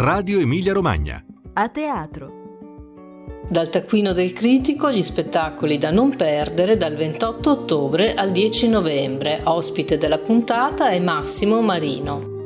Radio Emilia-Romagna. A teatro. Dal taccuino del critico gli spettacoli da non perdere dal 28 ottobre al 10 novembre. Ospite della puntata è Massimo Marino.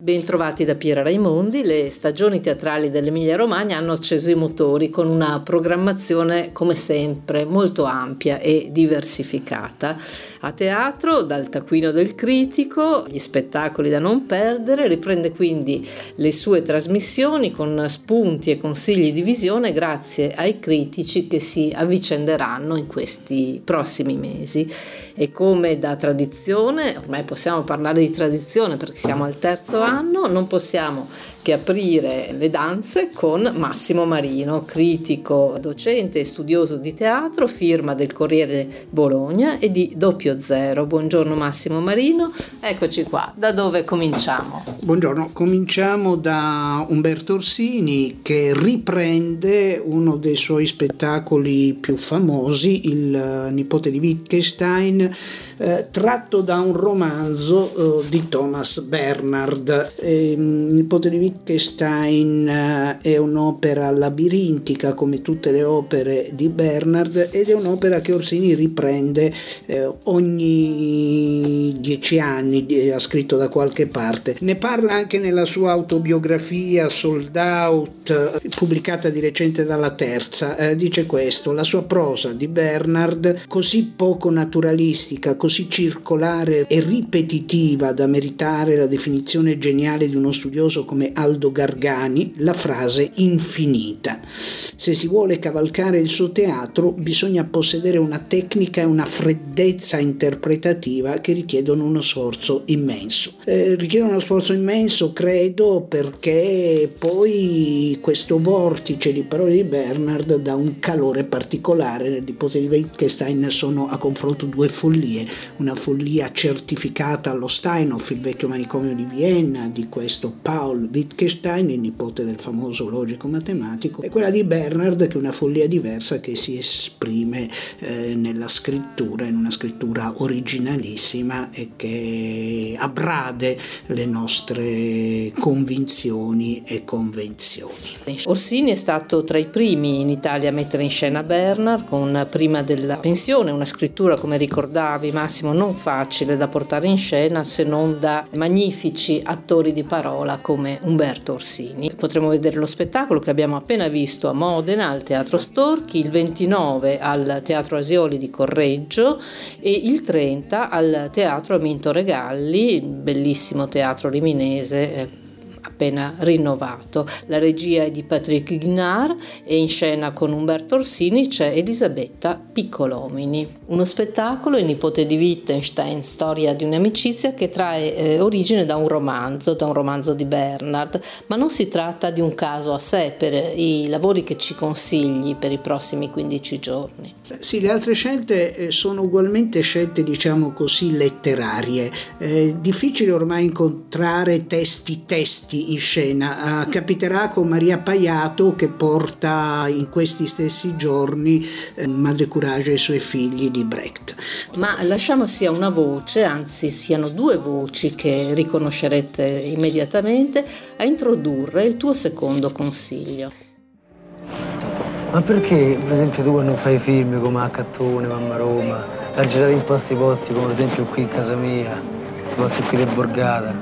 Bentrovati da Piera Raimondi. Le stagioni teatrali dell'Emilia-Romagna hanno acceso i motori con una programmazione come sempre molto ampia e diversificata. A teatro, dal taccuino del critico, gli spettacoli da non perdere, riprende quindi le sue trasmissioni con spunti e consigli di visione grazie ai critici che si avvicenderanno in questi prossimi mesi. E come da tradizione, ormai possiamo parlare di tradizione perché siamo al terzo anno, non possiamo che aprire le danze con Massimo Marino, critico, docente e studioso di teatro, firma del Corriere Bologna e di Doppio Zero. Buongiorno Massimo Marino, eccoci qua. Da dove cominciamo? Buongiorno, cominciamo da Umberto Orsini, che riprende uno dei suoi spettacoli più famosi, Il nipote di Wittgenstein, tratto da un romanzo di Thomas Bernhard. Il nipote di Wittgenstein è un'opera labirintica come tutte le opere di Bernhard ed è un'opera che Orsini riprende ogni 10 anni, ha scritto da qualche parte. Ne parla anche nella sua autobiografia Sold Out, pubblicata di recente dalla Terza. Dice questo: la sua prosa di Bernhard, così poco naturalistica, così circolare e ripetitiva da meritare la definizione geniale di uno studioso come Aldo Gargani, la frase infinita. Se si vuole cavalcare il suo teatro bisogna possedere una tecnica e una freddezza interpretativa che richiedono uno sforzo immenso. Credo, perché poi questo vortice di parole di Bernhard dà un calore particolare. Nel nipote di Wittgenstein sono a confronto due follie: una follia certificata allo Steinhoff, il vecchio manicomio di Vienna, di questo Paul Wittgenstein, il nipote del famoso logico matematico, e quella di Bernhard, che è una follia diversa che si esprime nella scrittura, in una scrittura originalissima e che abrade le nostre convinzioni e convenzioni. Orsini è stato tra i primi in Italia a mettere in scena Bernhard con Prima della pensione, una scrittura, come ricordavi Massimo, non facile da portare in scena se non da magnifici attori di parola come Umberto Orsini. Potremo vedere lo spettacolo che abbiamo appena visto a Modena al Teatro Storchi, il 29 al Teatro Asioli di Correggio e il 30 al Teatro Aminto Regalli, bellissimo teatro riminese appena rinnovato. La regia è di Patrick Gignard e in scena con Umberto Orsini c'è Elisabetta Piccolomini. Uno spettacolo, Il nipote di Wittgenstein, storia di un'amicizia, che trae origine da un romanzo di Bernhard, ma non si tratta di un caso a sé per i lavori che ci consigli per i prossimi 15 giorni. Sì, le altre scelte sono ugualmente scelte, diciamo così, letterarie. È difficile ormai incontrare testi in scena. Capiterà con Maria Paiato, che porta in questi stessi giorni Madre Courage e i suoi figli di Brecht. Ma lasciamo sia una voce, anzi siano due voci che riconoscerete immediatamente, a introdurre il tuo secondo consiglio. Ma perché, per esempio, tu quando fai film come A Cattone, Mamma Roma, a girare in posti come per esempio qui in casa mia, questi posti qui del Borgata?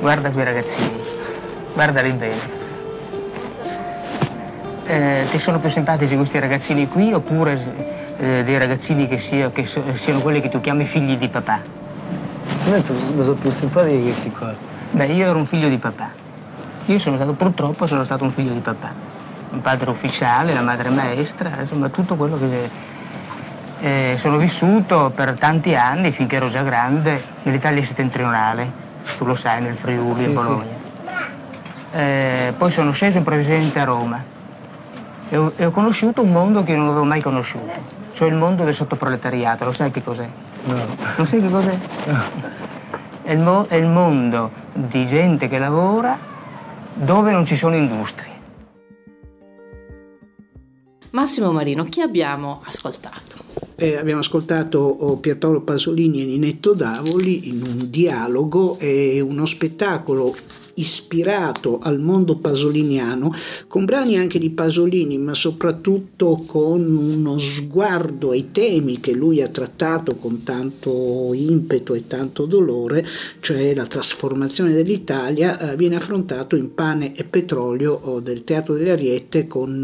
Guarda quei ragazzini, guardali bene. Ti sono più simpatici questi ragazzini qui oppure dei ragazzini che siano quelli che tu chiami figli di papà? A me sono più simpatici questi qua. Beh, io ero un figlio di papà. Io purtroppo sono stato un figlio di papà. Un padre ufficiale, la madre maestra, insomma tutto quello che... sono vissuto per tanti anni, finché ero già grande, nell'Italia settentrionale. Tu lo sai, nel Friuli, sì, Bologna. Sì. Poi sono sceso improvvisamente a Roma e ho conosciuto un mondo che non avevo mai conosciuto, cioè il mondo del sottoproletariato. Lo sai che cos'è? No. Lo sai che cos'è? No. È il mondo di gente che lavora dove non ci sono industrie. Massimo Marino, chi abbiamo ascoltato? Abbiamo ascoltato Pierpaolo Pasolini e Ninetto Davoli in un dialogo, e uno spettacolo ispirato al mondo pasoliniano, con brani anche di Pasolini, ma soprattutto con uno sguardo ai temi che lui ha trattato con tanto impeto e tanto dolore, cioè la trasformazione dell'Italia, viene affrontato in Pane e Petrolio del Teatro delle Ariette con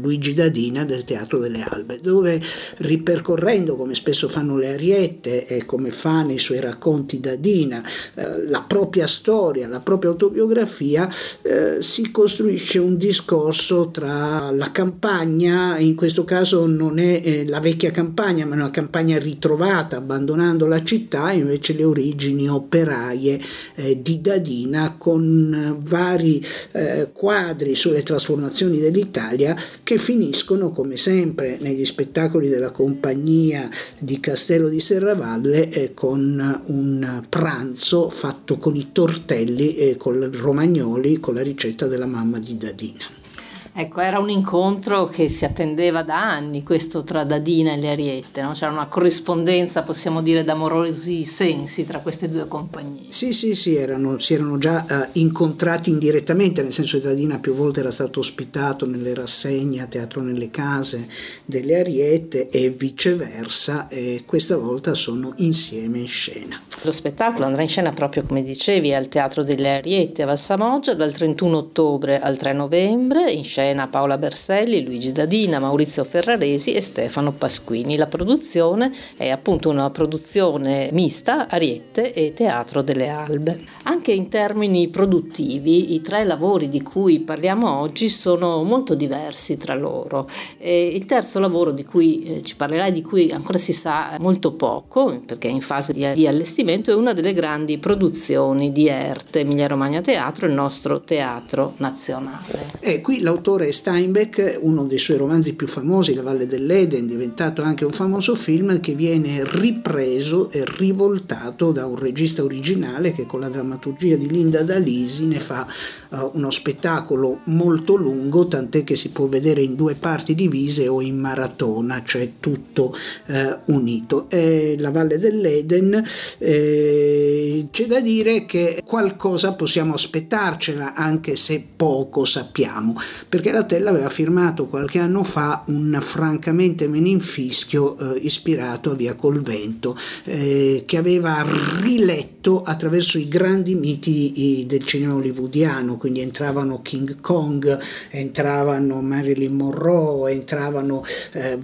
Luigi Dadina del Teatro delle Albe, dove, ripercorrendo come spesso fanno le Ariette e come fa nei suoi racconti Dadina la propria storia, la propria autobiografia, si costruisce un discorso tra la campagna, in questo caso non è la vecchia campagna, ma una campagna ritrovata abbandonando la città, invece le origini operaie di Dadina, con vari quadri sulle trasformazioni dell'Italia che finiscono come sempre negli spettacoli della compagnia di Castello di Serravalle con un pranzo fatto con i tortelli e con i romagnoli, con la ricetta della mamma di Dadina. Ecco, era un incontro che si attendeva da anni, questo tra Dadina e le Ariette, no? C'era una corrispondenza, possiamo dire, d'amorosi sensi tra queste due compagnie. Sì, si erano già incontrati indirettamente, nel senso che Dadina più volte era stato ospitato nelle rassegne a teatro nelle case delle Ariette e viceversa, e questa volta sono insieme in scena. Lo spettacolo andrà in scena, proprio come dicevi, al Teatro delle Ariette a Valsamoggia dal 31 ottobre al 3 novembre, in scena Paola Berselli, Luigi Dadina, Maurizio Ferraresi e Stefano Pasquini. La produzione è appunto una produzione mista, Ariette e Teatro delle Albe. Anche in termini produttivi, i tre lavori di cui parliamo oggi sono molto diversi tra loro. E il terzo lavoro di cui ci parlerai, di cui ancora si sa molto poco, perché è in fase di allestimento, è una delle grandi produzioni di Erte Emilia-Romagna Teatro, il nostro teatro nazionale. E qui l'autore Steinbeck, uno dei suoi romanzi più famosi, La Valle dell'Eden, diventato anche un famoso film, che viene ripreso e rivoltato da un regista originale che con la drammaturgia di Linda Dalisi ne fa uno spettacolo molto lungo, tant'è che si può vedere in due parti divise o in maratona, cioè tutto unito. E La Valle dell'Eden, c'è da dire che qualcosa possiamo aspettarcela, anche se poco sappiamo, perché Latella aveva firmato qualche anno fa un francamente meninfischio ispirato a Via col Vento, che aveva riletto attraverso i grandi miti del cinema hollywoodiano, quindi entravano King Kong, entravano Marilyn Monroe, entravano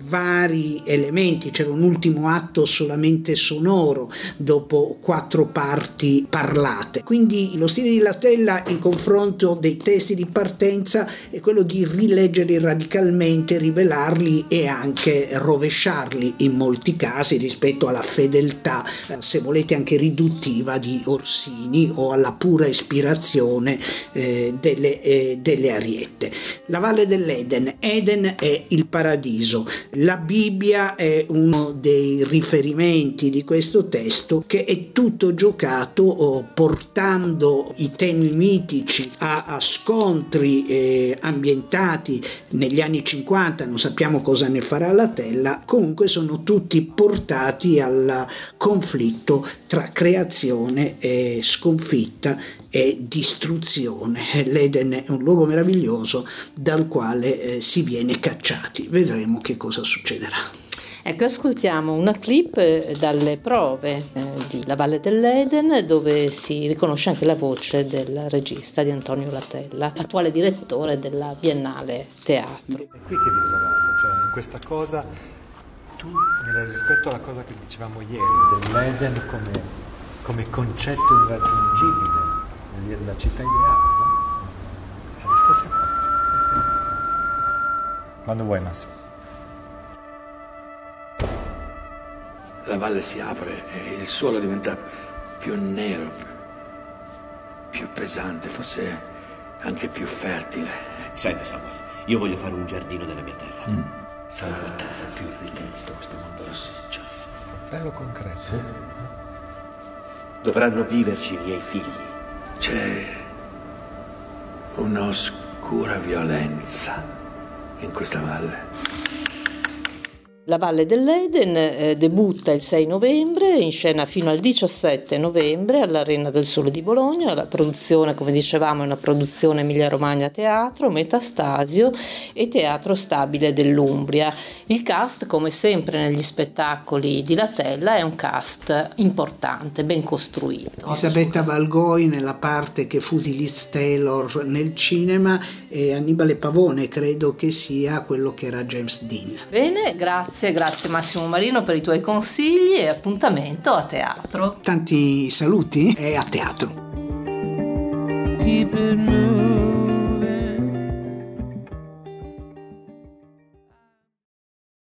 vari elementi, c'era un ultimo atto solamente sonoro dopo 4 parti parlate. Quindi lo stile di Latella in confronto dei testi di partenza è quello di rileggerli radicalmente, rivelarli e anche rovesciarli in molti casi rispetto alla fedeltà, se volete anche riduttiva, di Orsini o alla pura ispirazione delle Ariette. La Valle dell'Eden. Eden è il paradiso. La Bibbia è uno dei riferimenti di questo testo, che è tutto giocato portando i temi mitici a scontri ambientati negli anni 50, non sappiamo cosa ne farà Latella, comunque sono tutti portati al conflitto tra creazione e sconfitta e distruzione. L'Eden è un luogo meraviglioso dal quale si viene cacciati. Vedremo che cosa succederà. Ecco, ascoltiamo una clip dalle prove di La Valle dell'Eden, dove si riconosce anche la voce del regista, di Antonio Latella, attuale direttore della Biennale Teatro. È qui che vi trovate, cioè in questa cosa, tu, nel rispetto alla cosa che dicevamo ieri, dell'Eden come concetto irraggiungibile, la città ideale, no? È la stessa cosa. Quando vuoi, Massimo. La valle si apre e il suolo diventa più nero, più pesante, forse anche più fertile. Senti, Samuel, io voglio fare un giardino della mia terra. Sarà la terra più ricca di tutto questo mondo rossiccio. Bello concreto. Sì. Dovranno viverci i miei figli. C'è un'oscura violenza in questa valle. La Valle dell'Eden debutta il 6 novembre, in scena fino al 17 novembre all'Arena del Sole di Bologna. La produzione, come dicevamo, è una produzione Emilia-Romagna Teatro, Metastasio e Teatro Stabile dell'Umbria. Il cast, come sempre negli spettacoli di Latella, è un cast importante, ben costruito. Elisabetta Balgoi nella parte che fu di Liz Taylor nel cinema e Annibale Pavone, credo che sia quello che era James Dean. Bene, grazie. Grazie Massimo Marino per i tuoi consigli e appuntamento a teatro. Tanti saluti e a teatro.